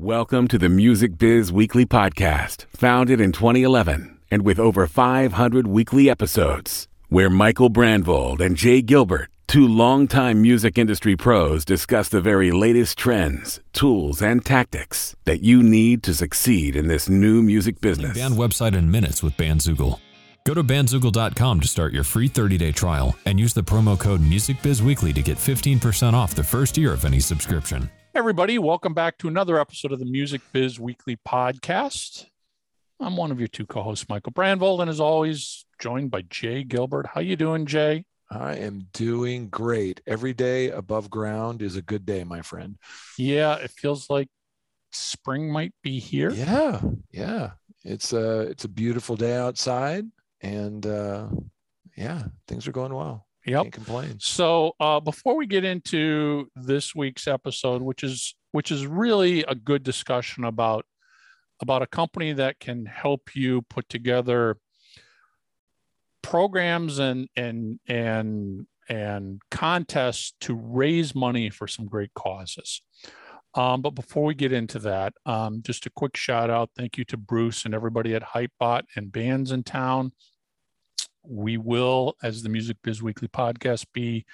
Welcome to the Music Biz Weekly Podcast, founded in 2011 and with over 500 weekly episodes, where Michael Brandvold and Jay Gilbert, two longtime music industry pros, discuss the very latest trends, tools, and tactics that you need to succeed in this new music business. Band website in minutes with Bandzoogle. Go to Bandzoogle.com to start your free 30-day trial and use the promo code MUSICBIZWEEKLY to get 15% off the first year of any subscription. Everybody, welcome back to another episode of the Music Biz Weekly Podcast. I'm one of your two co-hosts, Michael Brandvold, and as always, joined by Jay Gilbert. How you doing, Jay? I am doing great. Every day above ground is a good day, my friend. Yeah, it feels like spring might be here. Yeah. It's a beautiful day outside, and things are going well. Yep. Can't complain. So before we get into this week's episode, which is really a good discussion about a company that can help you put together programs and contests to raise money for some great causes. But before we get into that, just a quick shout out. Thank you to Bruce and everybody at Hypebot and Bands in Town. We will, as the Music Biz Weekly Podcast, be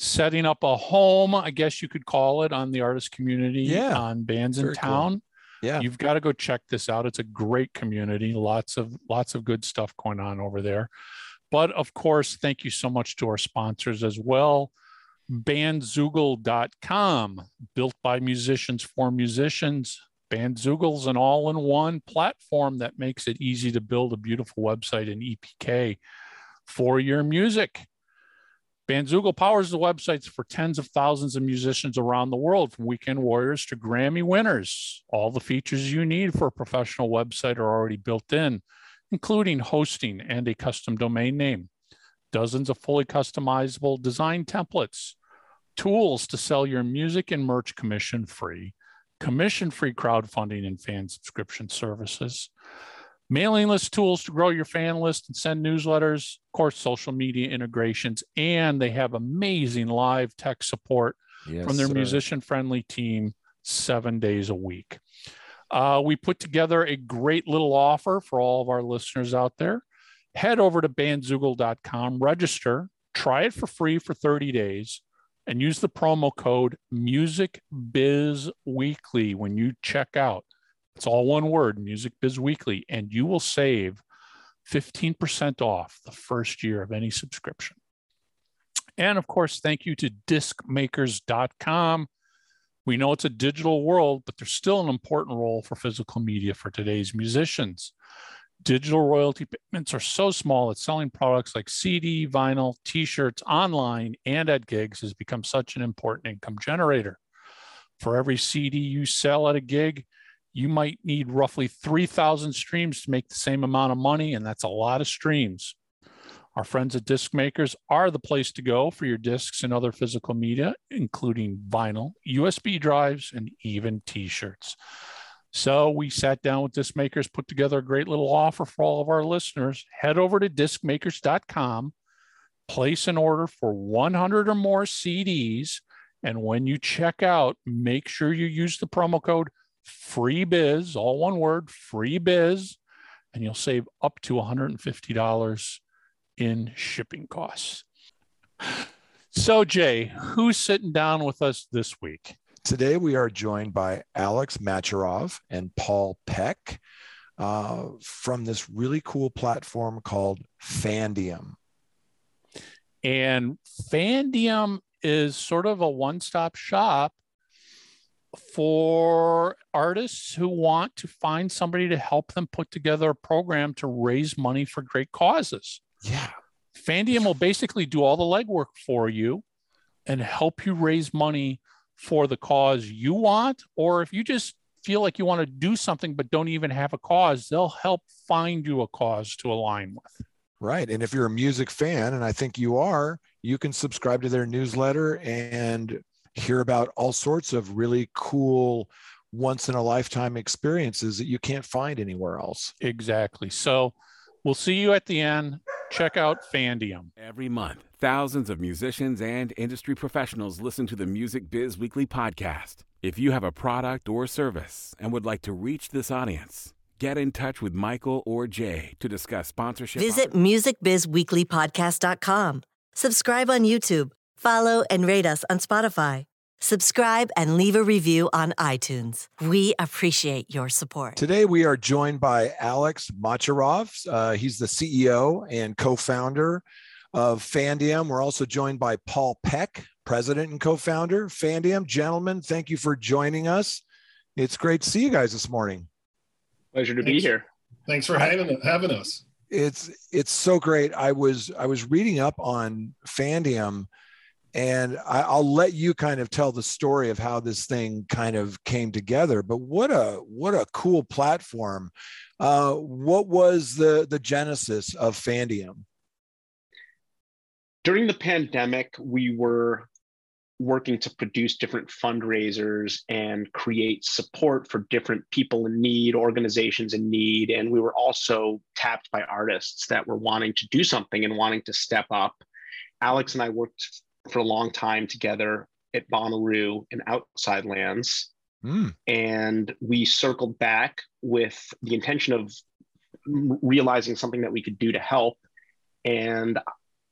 setting up a home, I guess you could call it, on the artist community on Bands in Town. Cool. Yeah, you've got to go check this out. It's a great community. Lots of good stuff going on over there. But of course, thank you so much to our sponsors as well. Bandzoogle.com, built by musicians for musicians. Bandzoogle's an all-in-one platform that makes it easy to build a beautiful website and EPK for your music. Bandzoogle powers the websites for tens of thousands of musicians around the world, from weekend warriors to Grammy winners. All the features you need for a professional website are already built in, including hosting and a custom domain name, dozens of fully customizable design templates, tools to sell your music and merch commission-free crowdfunding and fan subscription services, mailing list tools to grow your fan list and send newsletters, of course, social media integrations, and they have amazing live tech support from their musician-friendly team 7 days a week. We put together a great little offer for all of our listeners out there. Head over to bandzoogle.com, register, try it for free for 30 days, and use the promo code MUSICBIZWEEKLY when you check out. It's all one word, Music Biz Weekly, and you will save 15% off the first year of any subscription. And of course, thank you to DiscMakers.com. We know it's a digital world, but there's still an important role for physical media for today's musicians. Digital royalty payments are so small that selling products like CD, vinyl, t-shirts, online, and at gigs has become such an important income generator. For every CD you sell at a gig, you might need roughly 3,000 streams to make the same amount of money, and that's a lot of streams. Our friends at DiscMakers are the place to go for your discs and other physical media, including vinyl, USB drives, and even t-shirts. So we sat down with DiscMakers, put together a great little offer for all of our listeners. Head over to DiscMakers.com, place an order for 100 or more CDs, and when you check out, make sure you use the promo code FREEBIZ, all one word, FREEBIZ, and you'll save up to $150 in shipping costs. So, Jay, who's sitting down with us this week? Today, we are joined by Alex Macharov and Paul Peck from this really cool platform called Fandiem. And Fandiem is sort of a one-stop shop for artists who want to find somebody to help them put together a program to raise money for great causes. Yeah. Fandiem will basically do all the legwork for you and help you raise money for the cause you want, or if you just feel like you want to do something but don't even have a cause, they'll help find you a cause to align with. Right. And if you're a music fan, and I think you are, you can subscribe to their newsletter and hear about all sorts of really cool once-in-a-lifetime experiences that you can't find anywhere else. Exactly. So we'll see you at the end. Check out Fandiem. Every month, thousands of musicians and industry professionals listen to the Music Biz Weekly Podcast, If you have a product or service and would like to reach this audience, get in touch with Michael or Jay to discuss sponsorship. Visit musicbizweeklypodcast.com. Subscribe on YouTube. Follow and rate us on Spotify. Subscribe and leave a review on iTunes. We appreciate your support. Today, we are joined by Alex Macharov. He's the CEO and co-founder of Fandiem. We're also joined by Paul Peck, president and co-founder of Fandiem. Gentlemen, thank you for joining us. It's great to see you guys this morning. Pleasure to be here. Thanks for having us. It's so great. I was reading up on Fandiem, and I'll let you kind of tell the story of how this thing kind of came together. But what a cool platform! What was the genesis of Fandiem? During the pandemic, we were working to produce different fundraisers and create support for different people in need, organizations in need. And we were also tapped by artists that were wanting to do something and wanting to step up. Alex and I worked for a long time together at Bonnaroo and Outside Lands. Mm. And we circled back with the intention of realizing something that we could do to help. And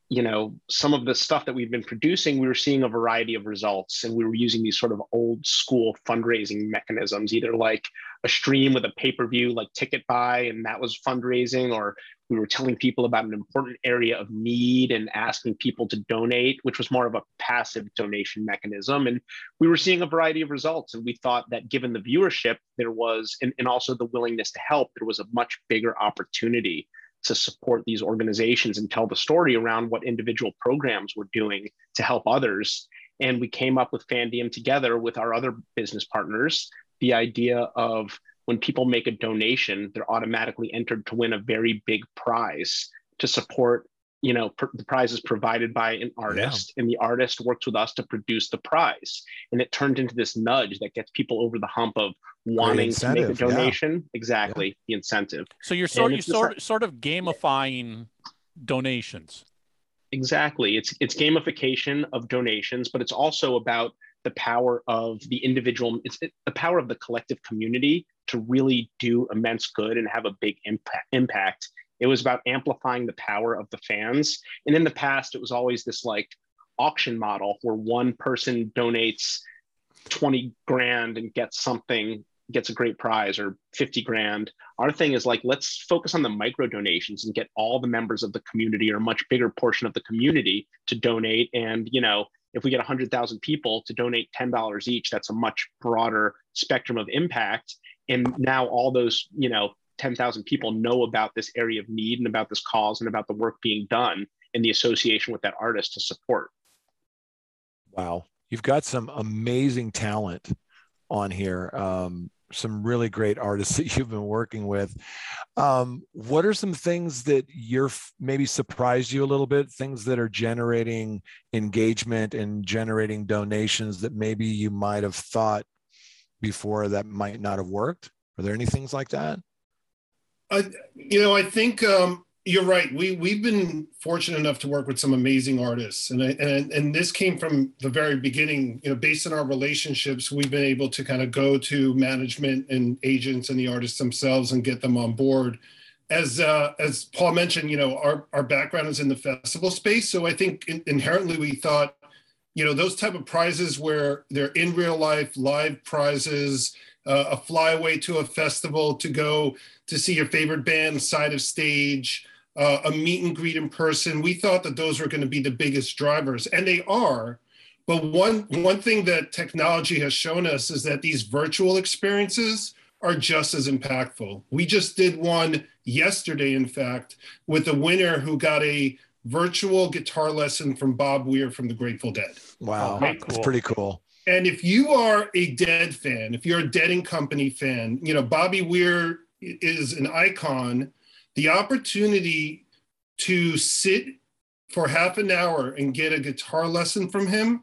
you know, some of the stuff that we've been producing, we were seeing a variety of results, and we were using these sort of old school fundraising mechanisms, either like a stream with a pay-per-view, like ticket buy, and that was fundraising, or we were telling people about an important area of need and asking people to donate, which was more of a passive donation mechanism. And we were seeing a variety of results. And we thought that given the viewership, there was, and also the willingness to help, there was a much bigger opportunity to support these organizations and tell the story around what individual programs were doing to help others. And we came up with Fandiem together with our other business partners, the idea of when people make a donation, they're automatically entered to win a very big prize to support, you know, the prize is provided by an artist, and the artist works with us to produce the prize. And it turned into this nudge that gets people over the hump of wanting to make a donation, the incentive. So you're sort of gamifying donations. Exactly, it's gamification of donations, but it's also about the power of the individual. It's the power of the collective community to really do immense good and have a big impact. It was about amplifying the power of the fans. And in the past, it was always this like auction model where one person donates 20 grand and gets something, gets a great prize, or 50 grand. Our thing is like, let's focus on the micro donations and get all the members of the community or a much bigger portion of the community to donate. And, you know, if we get 100,000 people to donate $10 each, that's a much broader spectrum of impact. And now all those, you know, 10,000 people know about this area of need and about this cause and about the work being done and the association with that artist to support. Wow. You've got some amazing talent on here. Some really great artists that you've been working with. What are some things that you're maybe surprised you a little bit, things that are generating engagement and generating donations that maybe you might have thought before that might not have worked? Are there any things like that? I think you're right. We've been fortunate enough to work with some amazing artists, and this came from the very beginning. You know, based on our relationships, we've been able to kind of go to management and agents and the artists themselves and get them on board. As Paul mentioned, you know, our background is in the festival space, so I think inherently we thought, you know, those type of prizes where they're in real life, live prizes. A flyaway to a festival to go to see your favorite band, side of stage, a meet and greet in person. We thought that those were going to be the biggest drivers, and they are. But one thing that technology has shown us is that these virtual experiences are just as impactful. We just did one yesterday, in fact, with a winner who got a virtual guitar lesson from Bob Weir from the Grateful Dead. Wow, that's pretty cool. And if you are a Dead fan, if you're a Dead and Company fan, you know, Bobby Weir is an icon. The opportunity to sit for half an hour and get a guitar lesson from him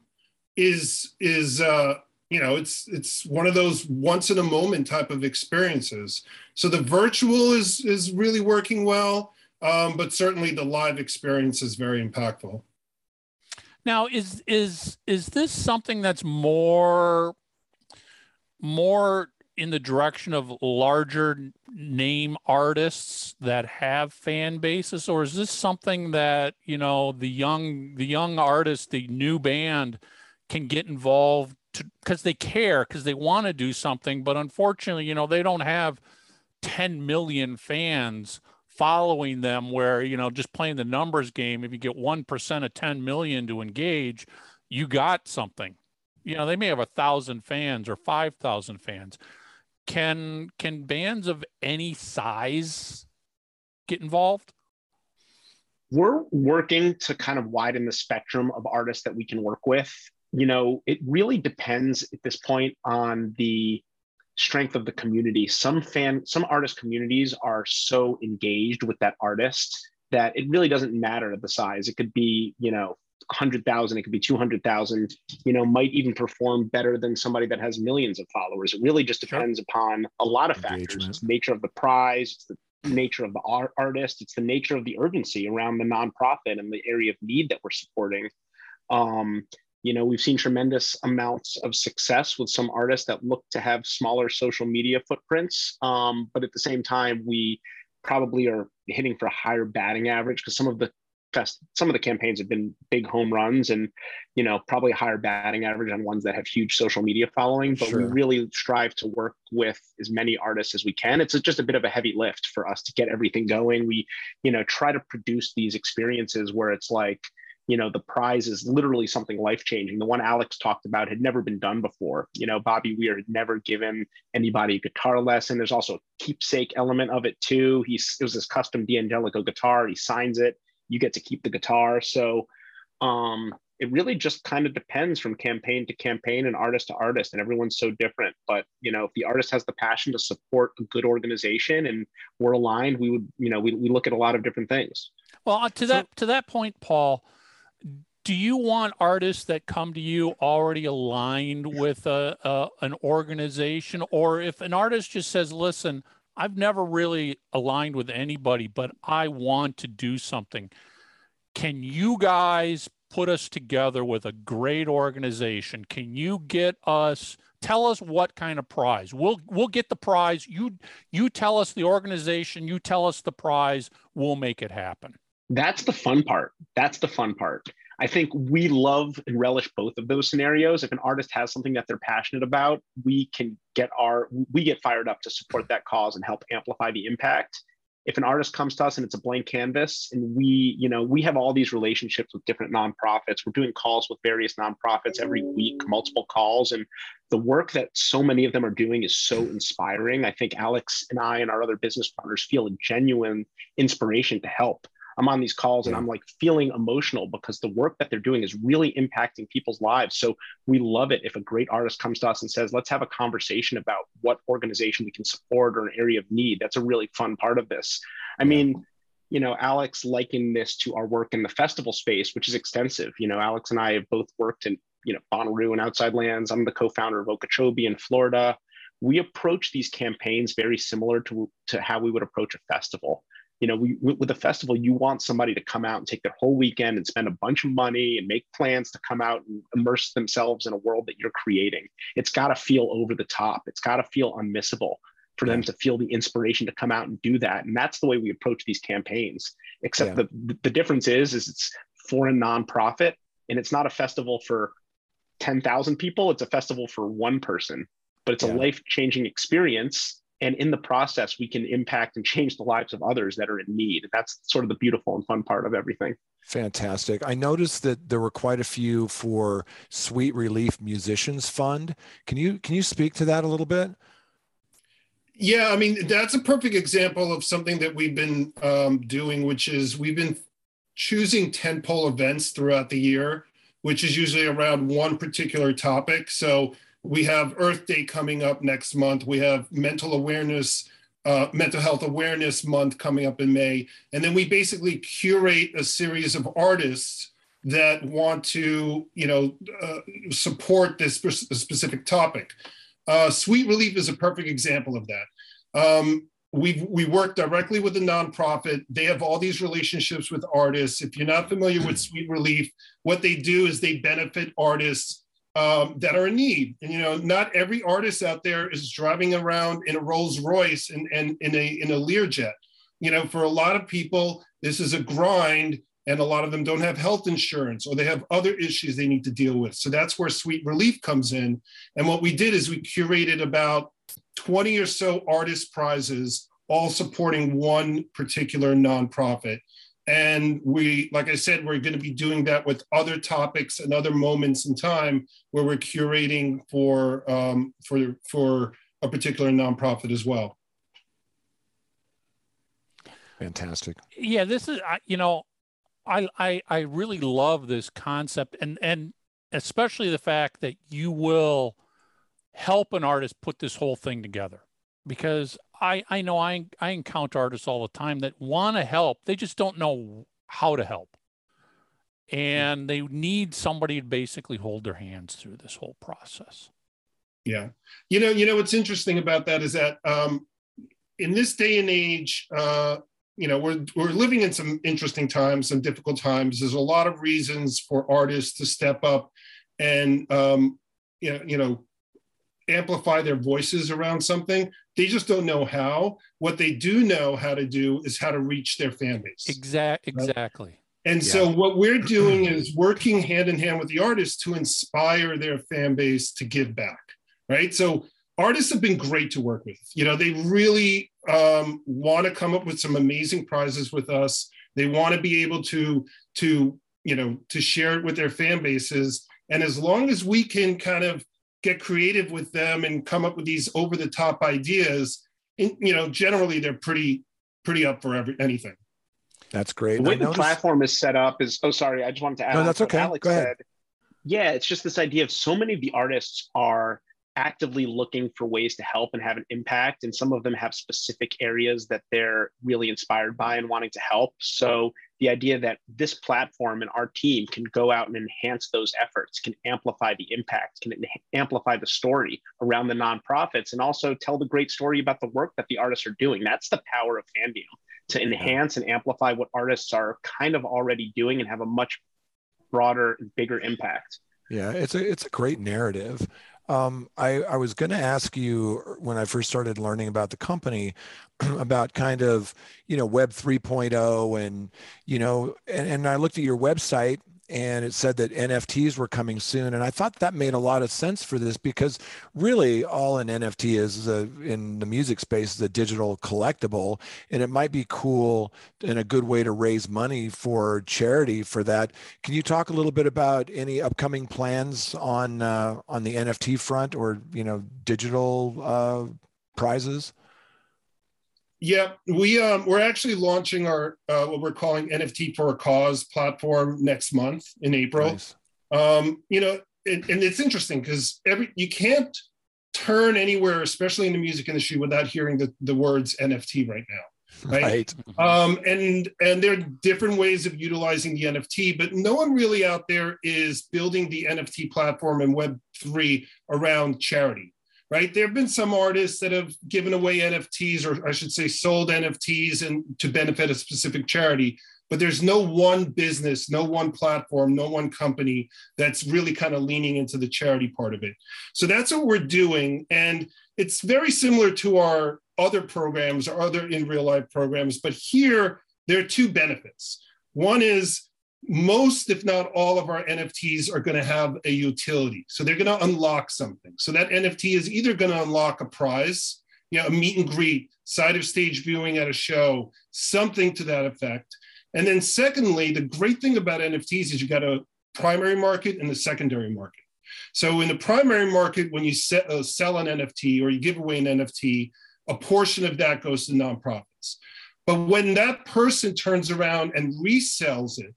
is one of those once in a moment type of experiences. So the virtual is really working well, but certainly the live experience is very impactful. Now, is this something that's more more in the direction of larger name artists that have fan bases, or is this something that, you know, the young artist, the new band can get involved because they care, because they want to do something, but unfortunately, you know, they don't have 10 million fans following them, where, you know, just playing the numbers game, if you get 1% of 10 million to engage, you got something. You know, they may have 1,000 fans or 5,000 fans. Can bands of any size get involved? We're working to kind of widen the spectrum of artists that we can work with. You know, it really depends at this point on the strength of the community. Some artist communities are so engaged with that artist that it really doesn't matter the size. It could be, you know, 100,000, it could be 200,000, you know, might even perform better than somebody that has millions of followers. It really just depends upon a lot of factors. It's the nature of the prize, it's the nature of the artist, it's the nature of the urgency around the nonprofit and the area of need that we're supporting. You know, we've seen tremendous amounts of success with some artists that look to have smaller social media footprints. But at the same time, we probably are hitting for a higher batting average because some of the campaigns have been big home runs and, you know, probably higher batting average on ones that have huge social media following, but we really strive to work with as many artists as we can. It's just a bit of a heavy lift for us to get everything going. We, you know, try to produce these experiences where it's like, you know, the prize is literally something life-changing. The one Alex talked about had never been done before. You know, Bobby Weir had never given anybody a guitar lesson. There's also a keepsake element of it too. It was his custom D'Angelico guitar. He signs it. You get to keep the guitar. So it really just kind of depends from campaign to campaign and artist to artist, and everyone's so different. But, you know, if the artist has the passion to support a good organization and we're aligned, we would, you know, we look at a lot of different things. Well, to that point, Paul, do you want artists that come to you already aligned with an organization? Or if an artist just says, listen, I've never really aligned with anybody, but I want to do something. Can you guys put us together with a great organization? Can you get us, tell us what kind of prize? We'll get the prize. You tell us the organization, you tell us the prize, we'll make it happen. That's the fun part. That's the fun part. I think we love and relish both of those scenarios. If an artist has something that they're passionate about, we get fired up to support that cause and help amplify the impact. If an artist comes to us and it's a blank canvas and we have all these relationships with different nonprofits, we're doing calls with various nonprofits every week, multiple calls. And the work that so many of them are doing is so inspiring. I think Alex and I and our other business partners feel a genuine inspiration to help. I'm on these calls and I'm like feeling emotional because the work that they're doing is really impacting people's lives. So we love it if a great artist comes to us and says, let's have a conversation about what organization we can support or an area of need. That's a really fun part of this. I mean, you know, Alex likened this to our work in the festival space, which is extensive. You know, Alex and I have both worked in, you know, Bonnaroo and Outside Lands. I'm the co-founder of Okeechobee in Florida. We approach these campaigns very similar to how we would approach a festival. You know, with a festival, you want somebody to come out and take their whole weekend and spend a bunch of money and make plans to come out and immerse themselves in a world that you're creating. It's got to feel over the top. It's got to feel unmissable for them to feel the inspiration to come out and do that. And that's the way we approach these campaigns, except the difference is it's for a nonprofit and it's not a festival for 10,000 people. It's a festival for one person, but it's a life-changing experience. And in the process, we can impact and change the lives of others that are in need. That's sort of the beautiful and fun part of everything. Fantastic. I noticed that there were quite a few for Sweet Relief Musicians Fund. Can you speak to that a little bit? Yeah, I mean, that's a perfect example of something that we've been doing, which is we've been choosing tentpole events throughout the year, which is usually around one particular topic. So we have Earth Day coming up next month. We have Mental Health Awareness Month coming up in May. And then we basically curate a series of artists that want to, you know, support this specific topic. Sweet Relief is a perfect example of that. We work directly with a nonprofit. They have all these relationships with artists. If you're not familiar with Sweet Relief, what they do is they benefit artists that are in need. And, you know, not every artist out there is driving around in a Rolls Royce and in a Learjet. You know, for a lot of people, this is a grind, and a lot of them don't have health insurance or they have other issues they need to deal with. So that's where Sweet Relief comes in. And what we did is we curated about 20 or so artist prizes, all supporting one particular nonprofit. And we, like I said, we're going to be doing that with other topics and other moments in time where we're curating for a particular nonprofit as well. Fantastic. Yeah, this is, you know, I really love this concept, and especially the fact that you will help an artist put this whole thing together, because I know I encounter artists all the time that want to help. They just don't know how to help, and they need somebody to basically hold their hands through this whole process. Yeah. You know, what's interesting about that is that in this day and age, you know, we're living in some interesting times, some difficult times. There's a lot of reasons for artists to step up and, you know, amplify their voices around something. They just don't know how. What they do know how to do is how to reach their fan base. Exactly. Right? And so what we're doing is working hand in hand with the artists to inspire their fan base to give back, right? So artists have been great to work with. You know, they really want to come up with some amazing prizes with us. They want to be able to share it with their fan bases. And as long as we can kind of get creative with them and come up with these over-the-top ideas, and, you know, generally they're pretty up for anything. That's great. The way the platform is set up is, oh, sorry, I just wanted to add. No, that's okay. Alex said, yeah, it's just this idea of so many of the artists are actively looking for ways to help and have an impact. And some of them have specific areas that they're really inspired by and wanting to help. So the idea that this platform and our team can go out and enhance those efforts, can amplify the impact, can amplify the story around the nonprofits, and also tell the great story about the work that the artists are doing. That's the power of Fandiem, to enhance and amplify what artists are kind of already doing and have a much broader and bigger impact. Yeah, it's a great narrative. I was going to ask you, when I first started learning about the company, about kind of, you know, Web 3.0 and, you know, and I looked at your website and it said that NFTs were coming soon. And I thought that made a lot of sense for this, because really all an NFT is in the music space is a digital collectible, and it might be cool and a good way to raise money for charity for that. Can you talk a little bit about any upcoming plans on the NFT front, or, you know, digital prizes? Yeah, we're actually launching our what we're calling NFT for a Cause platform next month in April. Nice. You know, and it's interesting because you can't turn anywhere, especially in the music industry, without hearing the words NFT right now, right? And there are different ways of utilizing the NFT, but no one really out there is building the NFT platform in Web3 around charity. Right, there have been some artists that have given away NFTs, or I should say, sold NFTs, and to benefit a specific charity. But there's no one business, no one platform, no one company that's really kind of leaning into the charity part of it. So that's what we're doing, and it's very similar to our other programs, our other in real life programs. But here, there are two benefits. One is, most, if not all, of our NFTs are going to have a utility. So they're going to unlock something. So that NFT is either going to unlock a prize, you know, a meet and greet, side of stage viewing at a show, something to that effect. And then secondly, the great thing about NFTs is you've got a primary market and a secondary market. So in the primary market, when you sell an NFT or you give away an NFT, a portion of that goes to nonprofits. But when that person turns around and resells it,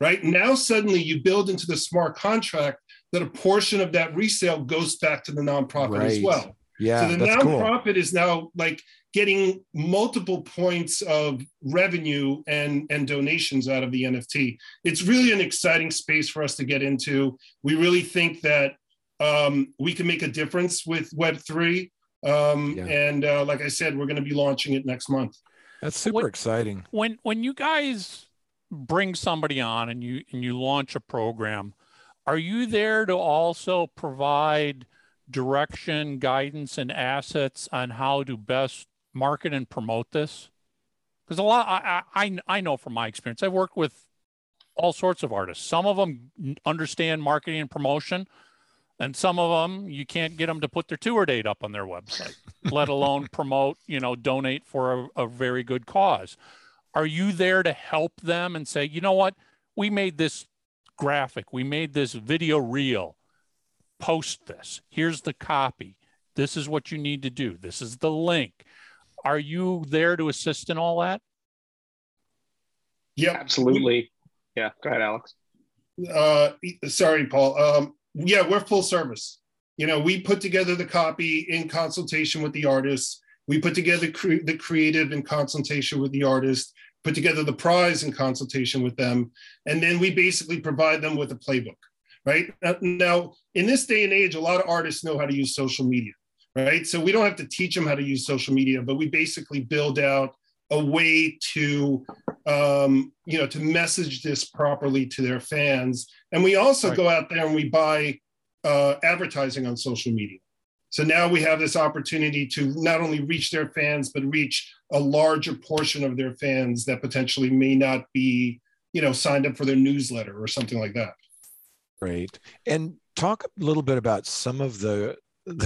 right now, suddenly you build into the smart contract that a portion of that resale goes back to the nonprofit as well. Yeah, so the nonprofit is now like getting multiple points of revenue and donations out of the NFT. It's really an exciting space for us to get into. We really think that we can make a difference with Web3. And like I said, we're going to be launching it next month. That's super exciting. When you guys bring somebody on and you launch a program, Are you there to also provide direction, guidance, and assets on how to best market and promote this? Because a lot, I know from my experience, I've worked with all sorts of artists. Some of them understand marketing and promotion, and some of them, you can't get them to put their tour date up on their website, let alone promote, you know, donate for a very good cause. Are you there to help them and say, you know what, we made this graphic, we made this video reel, post this, here's the copy, this is what you need to do, this is the link. Are you there to assist in all that? Yeah, absolutely. Yeah, go ahead, Alex. Sorry, Paul. Yeah, we're full service. You know, we put together the copy in consultation with the artist. We put together the creative in consultation with the artist, put together the prize in consultation with them. And then we basically provide them with a playbook, right? Now, in this day and age, a lot of artists know how to use social media, right? So we don't have to teach them how to use social media, but we basically build out a way to, you know, to message this properly to their fans. And we also go out there and we buy advertising on social media. So now we have this opportunity to not only reach their fans, but reach a larger portion of their fans that potentially may not be, you know, signed up for their newsletter or something like that. Great. And talk a little bit about some of the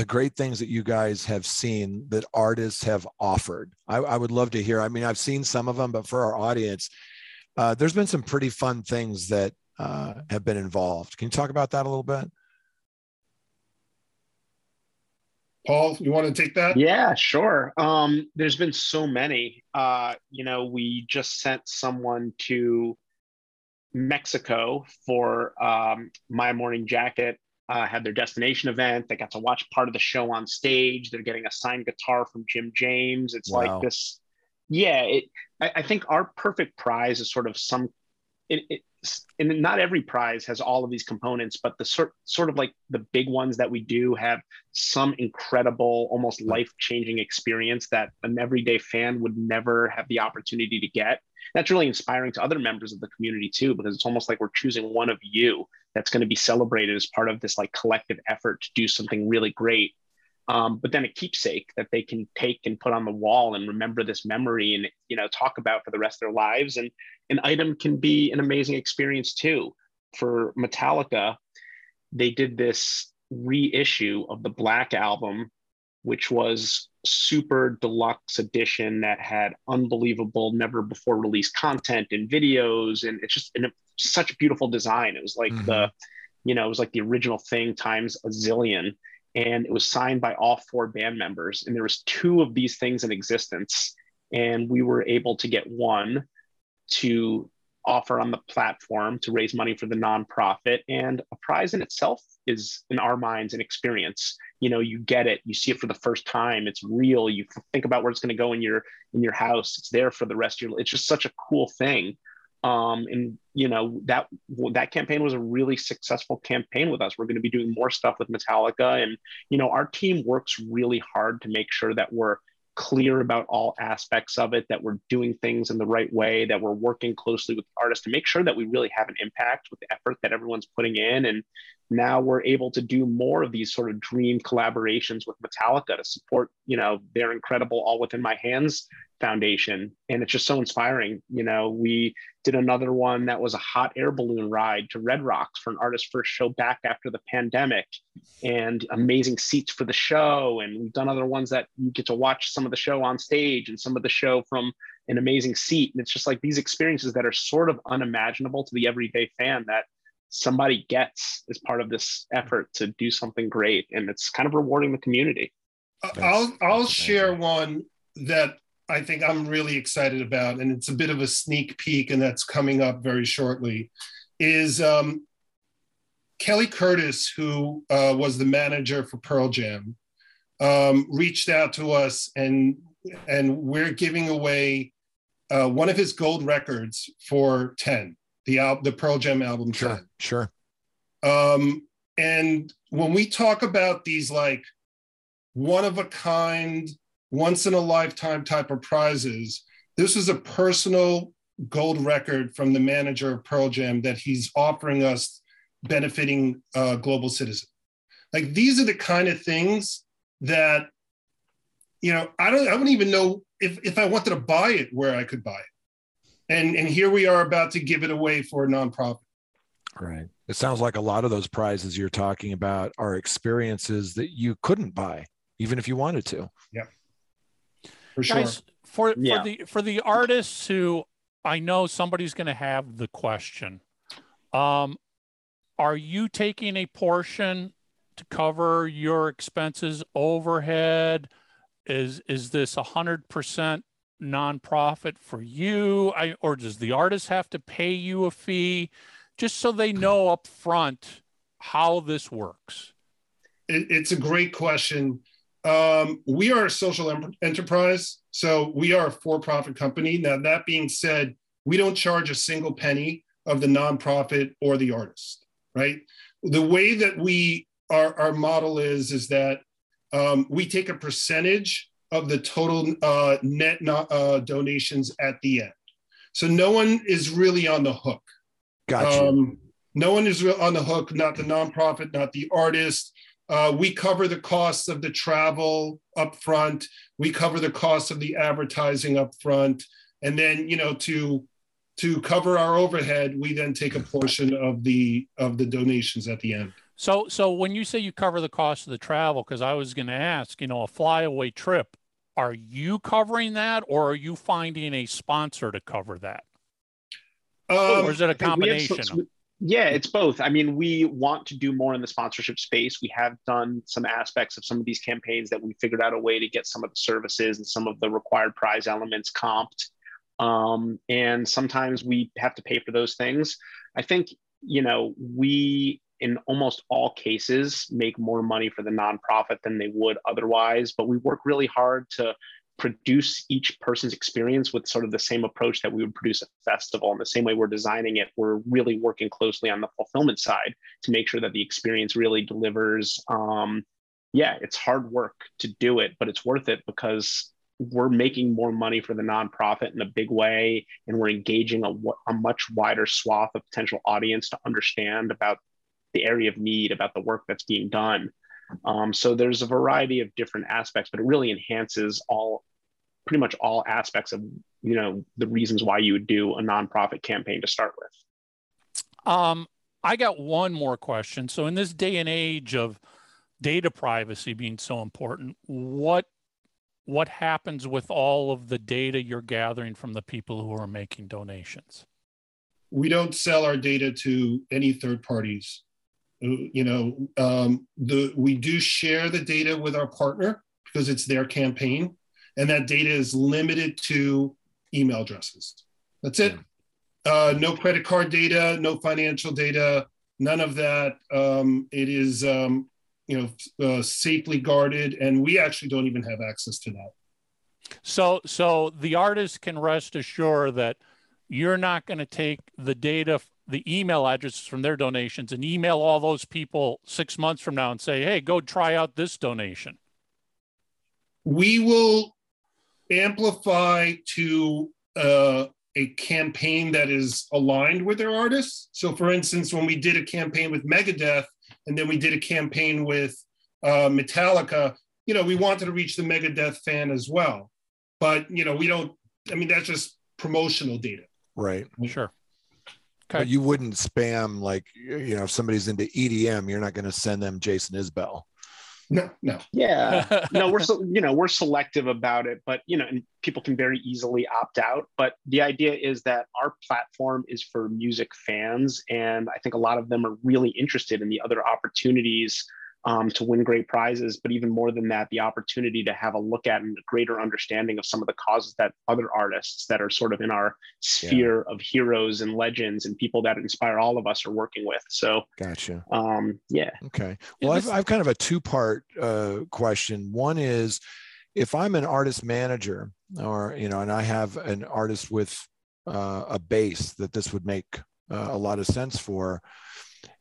great things that you guys have seen that artists have offered. I would love to hear. I mean, I've seen some of them, but for our audience, there's been some pretty fun things that have been involved. Can you talk about that a little bit? Paul, you want to take that? Yeah, sure. There's been so many. You know, we just sent someone to Mexico for My Morning Jacket. Had their destination event. They got to watch part of the show on stage. They're getting a signed guitar from Jim James. It's wow. Like this. Yeah. I think our perfect prize is sort of some, and not every prize has all of these components, but the sort of like the big ones that we do have some incredible, almost life-changing experience that an everyday fan would never have the opportunity to get. That's really inspiring to other members of the community too, because it's almost like we're choosing one of you that's going to be celebrated as part of this like collective effort to do something really great. But then a keepsake that they can take and put on the wall and remember this memory and, you know, talk about for the rest of their lives. And an item can be an amazing experience too. For Metallica, they did this reissue of the Black Album, which was super deluxe edition that had unbelievable, never before released content and videos. And it's just such beautiful design. It was like the original thing times a zillion. And it was signed by all four band members. And there was two of these things in existence. And we were able to get one to offer on the platform to raise money for the nonprofit. And a prize in itself is, in our minds, an experience. You know, you get it, you see it for the first time, it's real, you think about where it's going to go in your house, it's there for the rest of your life. It's just such a cool thing. And you know, that campaign was a really successful campaign with us. We're going to be doing more stuff with Metallica, and you know, our team works really hard to make sure that we're clear about all aspects of it, that we're doing things in the right way, that we're working closely with artists to make sure that we really have an impact with the effort that everyone's putting in. And now we're able to do more of these sort of dream collaborations with Metallica to support, you know, their incredible All Within My Hands Foundation. And it's just so inspiring. You know, we did another one that was a hot air balloon ride to Red Rocks for an artist's first show back after the pandemic, and amazing seats for the show. And we've done other ones that you get to watch some of the show on stage and some of the show from an amazing seat. And it's just like these experiences that are sort of unimaginable to the everyday fan that somebody gets as part of this effort to do something great. And it's kind of rewarding the community. I'll share one that I think I'm really excited about, and it's a bit of a sneak peek, and that's coming up very shortly, is Kelly Curtis, who was the manager for Pearl Jam, reached out to us, and we're giving away one of his gold records for 10. The Pearl Jam album. Sure. And when we talk about these like one of a kind, once in a lifetime type of prizes, this is a personal gold record from the manager of Pearl Jam that he's offering us benefiting Global Citizen. Like, these are the kind of things that, you know, I wouldn't even know if I wanted to buy it, where I could buy it. And here we are about to give it away for a nonprofit. Right. It sounds like a lot of those prizes you're talking about are experiences that you couldn't buy, even if you wanted to. Yeah. For sure. Guys, for the artists who, I know somebody's going to have the question, are you taking a portion to cover your expenses, overhead? Is this 100% nonprofit for you? Or does the artist have to pay you a fee? Just so they know up front how this works. It's a great question. We are a social enterprise, so we are a for-profit company. Now, that being said, we don't charge a single penny of the nonprofit or the artist, right? The way that our model is that we take a percentage of the total net donations at the end. So no one is really on the hook. Gotcha. No one is on the hook, not the nonprofit, not the artist. We cover the costs of the travel up front. We cover the costs of the advertising up front. And then, you know, to cover our overhead, we then take a portion of the donations at the end. So when you say you cover the cost of the travel, because I was going to ask, you know, a flyaway trip, are you covering that, or are you finding a sponsor to cover that? Or is it a combination? Yeah, it's both. I mean, we want to do more in the sponsorship space. We have done some aspects of some of these campaigns that we figured out a way to get some of the services and some of the required prize elements comped. And sometimes we have to pay for those things. I think, you know, we, in almost all cases, make more money for the nonprofit than they would otherwise, but we work really hard to produce each person's experience with sort of the same approach that we would produce a festival. In the same way we're designing it, we're really working closely on the fulfillment side to make sure that the experience really delivers. Yeah, it's hard work to do it, but it's worth it because we're making more money for the nonprofit in a big way, and we're engaging a much wider swath of potential audience to understand about the area of need, about the work that's being done. So there's a variety of different aspects, but it really enhances pretty much all aspects of, you know, the reasons why you would do a nonprofit campaign to start with. I got one more question. So in this day and age of data privacy being so important, what happens with all of the data you're gathering from the people who are making donations? We don't sell our data to any third parties. You know, we do share the data with our partner because it's their campaign, and that data is limited to email addresses. That's it. No credit card data, no financial data, none of that. It is, safely guarded, and we actually don't even have access to that. So the artist can rest assured that you're not going to take the data, the email addresses from their donations, and email all those people 6 months from now and say, hey, go try out this donation. We will amplify to a campaign that is aligned with their artists. So for instance, when we did a campaign with Megadeth, and then we did a campaign with Metallica, you know, we wanted to reach the Megadeth fan as well. But, you know, that's just promotional data. Right. Sure. Okay. But you wouldn't spam, like, you know, if somebody's into EDM, you're not going to send them Jason Isbell. No. Yeah. No, we're selective about it, but, you know, and people can very easily opt out. But the idea is that our platform is for music fans. And I think a lot of them are really interested in the other opportunities to win great prizes, but even more than that, the opportunity to have a look at and a greater understanding of some of the causes that other artists that are sort of in our sphere of heroes and legends and people that inspire all of us are working with. So, gotcha. Okay. Well, I've kind of a two-part question. One is, if I'm an artist manager, or, you know, and I have an artist with a base that this would make a lot of sense for,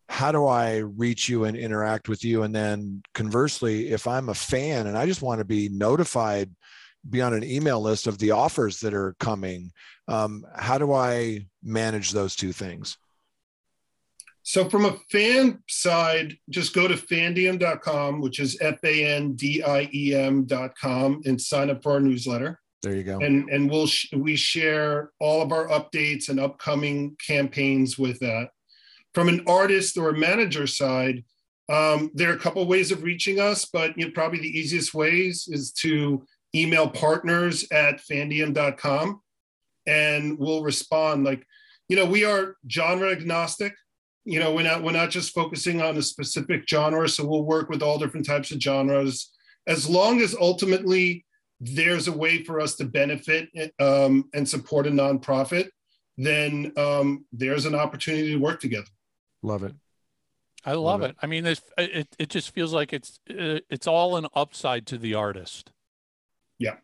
how do I reach you and interact with you? And then conversely, if I'm a fan and I just want to be notified, be on an email list of the offers that are coming, how do I manage those two things? So from a fan side, just go to Fandiem.com, which is Fandiem.com, and sign up for our newsletter. There you go. And we share all of our updates and upcoming campaigns with that. From an artist or a manager side, there are a couple ways of reaching us, but probably the easiest ways is to email partners@fandiem.com, and we'll respond. We are genre agnostic. We're not just focusing on a specific genre, so we'll work with all different types of genres, as long as ultimately there's a way for us to benefit and support a nonprofit. Then there's an opportunity to work together. Love it. I love it. I mean, it just feels like it's all an upside to the artist. Yeah.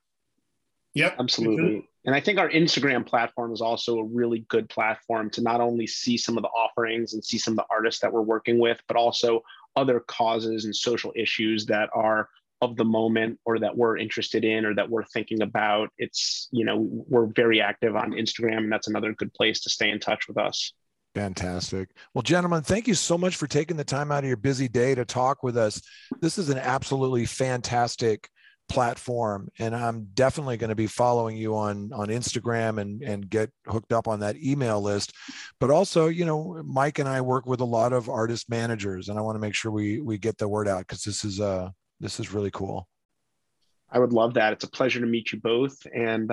Yep. Absolutely. And I think our Instagram platform is also a really good platform to not only see some of the offerings and see some of the artists that we're working with, but also other causes and social issues that are of the moment or that we're interested in or that we're thinking about. We're very active on Instagram, and that's another good place to stay in touch with us. Fantastic. Well, gentlemen, thank you so much for taking the time out of your busy day to talk with us. This is an absolutely fantastic platform, and I'm definitely going to be following you on Instagram and get hooked up on that email list. But also, Mike and I work with a lot of artist managers, and I want to make sure we get the word out, because this is really cool. I would love that. It's a pleasure to meet you both. And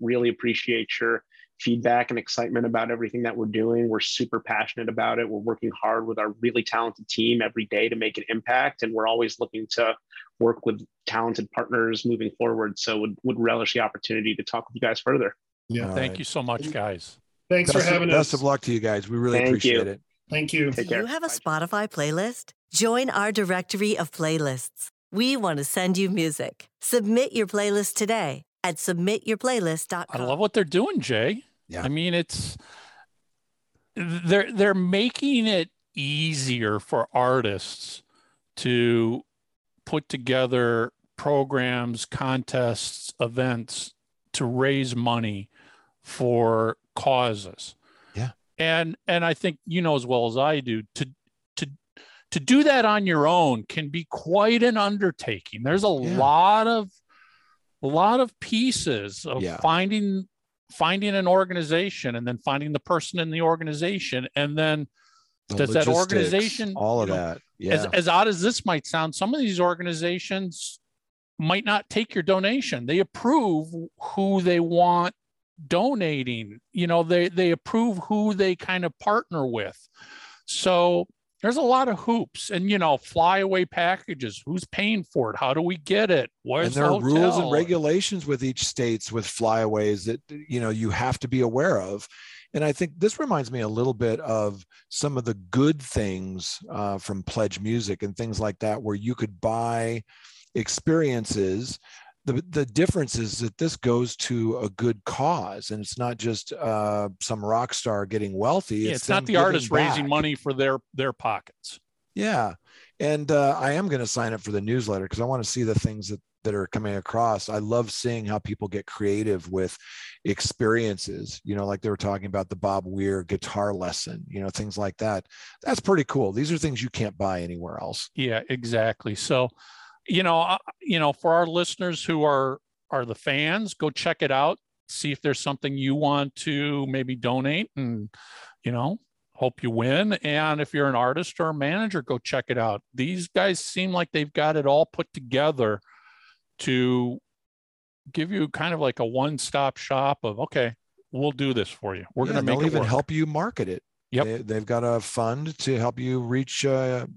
really appreciate your feedback and excitement about everything that we're doing. We're super passionate about it. We're working hard with our really talented team every day to make an impact. And we're always looking to work with talented partners moving forward. So would relish the opportunity to talk with you guys further. Yeah. All Thank right. you so much, guys. Thanks best for having us. Best of luck to you guys. We really Thank appreciate you. It. Thank you. Take care. Do you have a Spotify playlist? Join our directory of playlists. We want to send you music. Submit your playlist today at submityourplaylist.com. I love what they're doing, Jay. Yeah. I mean, they're making it easier for artists to put together programs, contests, events to raise money for causes. Yeah. And I think as well as I do, to do that on your own can be quite an undertaking. There's a lot of pieces of finding an organization, and then finding the person in the organization, and then the does that organization all of that. Yeah. As odd as this might sound, some of these organizations might not take your donation. They approve who they want donating. They approve who they kind of partner with. So there's a lot of hoops and, flyaway packages. Who's paying for it? How do we get it? Where's and there the are hotel? Rules and regulations with each states with flyaways that, you have to be aware of. And I think this reminds me a little bit of some of the good things from Pledge Music and things like that, where you could buy experiences. The difference is that this goes to a good cause, and it's not just some rock star getting wealthy. Yeah, it's not the artist raising money for their pockets. Yeah. And I am going to sign up for the newsletter, because I want to see the things that are coming across. I love seeing how people get creative with experiences, like they were talking about the Bob Weir guitar lesson, things like that. That's pretty cool. These are things you can't buy anywhere else. Yeah, exactly. So, for our listeners who are the fans, go check it out. See if there's something you want to maybe donate, and, hope you win. And if you're an artist or a manager, go check it out. These guys seem like they've got it all put together to give you kind of like a one-stop shop of, okay, we'll do this for you. We're going to make it even help you market it. Yep. They've got a fund to help you reach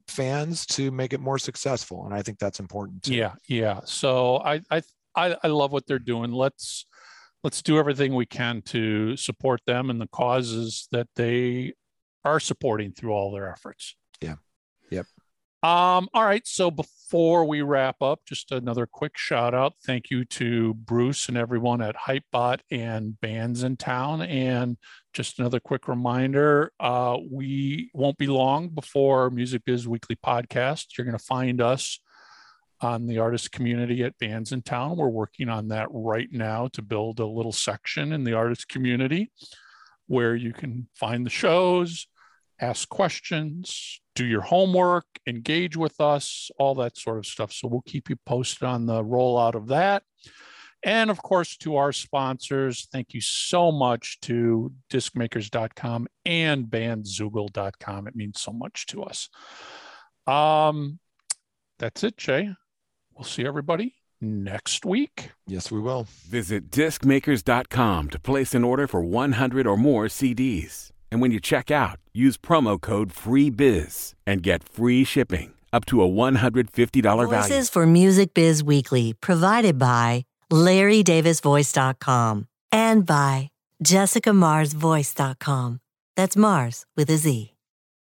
fans to make it more successful. And I think that's important too. Yeah. Yeah. So I love what they're doing. Let's do everything we can to support them and the causes that they are supporting through all their efforts. Yeah. Yep. All right. So before we wrap up, just another quick shout out. Thank you to Bruce and everyone at Hypebot and Bands in Town. And just another quick reminder, we won't be long before Music Biz Weekly podcast. You're going to find us on the artist community at Bands in Town. We're working on that right now to build a little section in the artist community where you can find the shows, ask questions, do your homework, engage with us, all that sort of stuff. So we'll keep you posted on the rollout of that. And of course, to our sponsors, thank you so much to DiscMakers.com and Bandzoogle.com. It means so much to us. That's it, Jay. We'll see everybody next week. Yes, we will. Visit DiscMakers.com to place an order for 100 or more CDs. And when you check out, use promo code FREEBIZ and get free shipping up to a $150 value. Voices for Music Biz Weekly, provided by LarryDavisVoice.com and by JessicaMarsVoice.com. That's Mars with a Z.